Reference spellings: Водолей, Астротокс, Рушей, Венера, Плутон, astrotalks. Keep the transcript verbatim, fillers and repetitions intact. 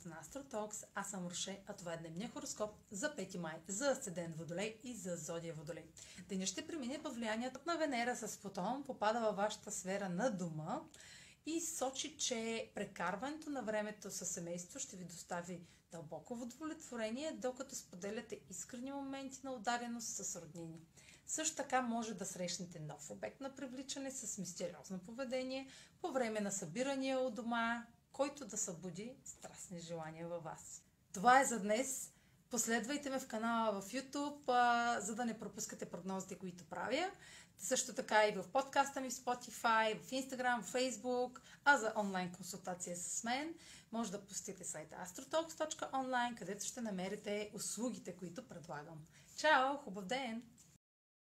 каналата на Астротокс. Аз съм Рушей, а това е дневния хороскоп за пети май, за Асцендент Водолей и за Зодия Водолей. Денят ще премине по влиянието на Венера с Плутон, попада във вашата сфера на дома и сочи, че прекарването на времето със семейство ще ви достави дълбоко удовлетворение, докато споделяте искрени моменти на удареност с роднини. Също така може да срещнете нов обект на привличане с мистериозно поведение по време на събирания у дома, който да събуди страстни желания във вас. Това е за днес. Последвайте ме в канала в YouTube, а, за да не пропускате прогнозите, които правя. Също така и в подкаста ми в Spotify, в Instagram, в Facebook, а за онлайн консултация с мен може да посетите сайта astrotalks точка онлайн, където ще намерите услугите, които предлагам. Чао! Хубав ден!